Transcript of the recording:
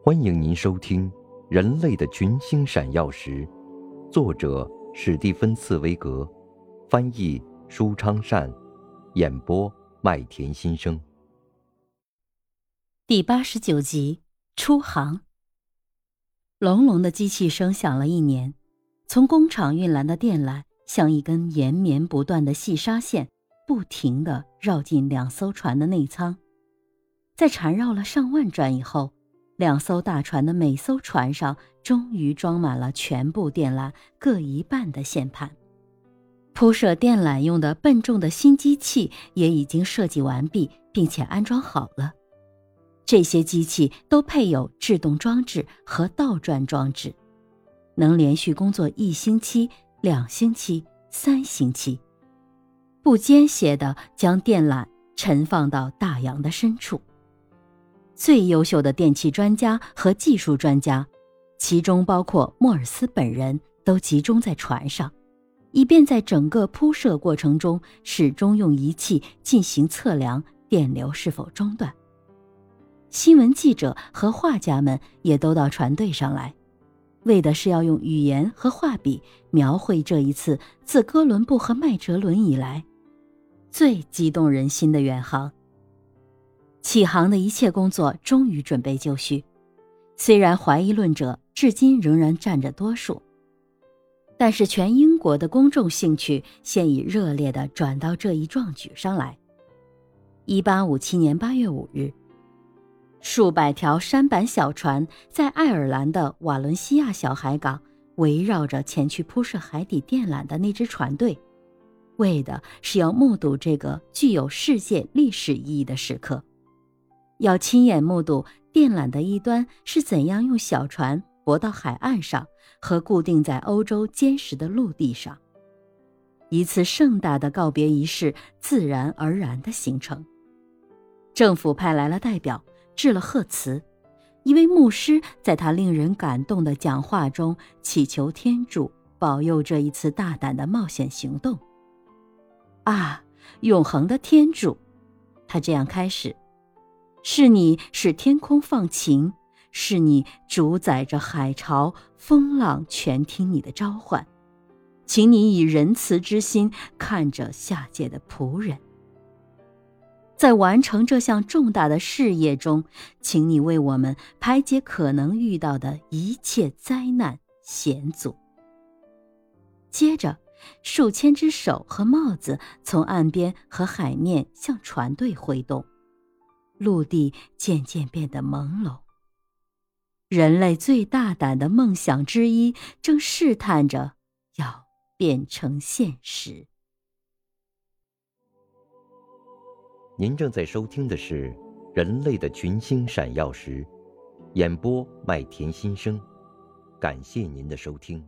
欢迎您收听《人类的群星闪耀时》，作者史蒂芬·茨威格，翻译舒昌善，演播麦田心声。第89集，出航。隆隆的机器声响了一年，从工厂运来的电缆像一根延绵不断的细纱线，不停地绕进两艘船的内舱。在缠绕了上万转以后，两艘大船的每艘船上终于装满了全部电缆各一半的线盘。铺设电缆用的笨重的新机器也已经设计完毕，并且安装好了。这些机器都配有制动装置和倒转装置，能连续工作1星期、2星期、3星期，不间歇地将电缆沉放到大洋的深处。最优秀的电气专家和技术专家，其中包括莫尔斯本人，都集中在船上，以便在整个铺设过程中始终用仪器进行测量电流是否中断。新闻记者和画家们也都到船队上来，为的是要用语言和画笔描绘这一次自哥伦布和麦哲伦以来最激动人心的远航。起航的一切工作终于准备就绪，虽然怀疑论者至今仍然占着多数，但是全英国的公众兴趣现已热烈地转到这一壮举上来。1857年8月5日，数百条舢板小船在爱尔兰的瓦伦西亚小海港围绕着前去铺设海底电缆的那支船队，为的是要目睹这个具有世界历史意义的时刻，要亲眼目睹电缆的一端是怎样用小船泊到海岸上和固定在欧洲坚实的陆地上。一次盛大的告别仪式自然而然地形成。政府派来了代表，致了贺词，一位牧师在他令人感动的讲话中祈求天主保佑这一次大胆的冒险行动。啊，永恒的天主，他这样开始，是你使天空放晴，是你主宰着海潮，风浪全听你的召唤，请你以仁慈之心看着下界的仆人。在完成这项重大的事业中，请你为我们排解可能遇到的一切灾难险阻。接着，数千只手和帽子从岸边和海面向船队挥动，陆地渐渐变得朦胧。人类最大胆的梦想之一正试探着要变成现实。您正在收听的是《人类的群星闪耀时》，演播麦田心声，感谢您的收听。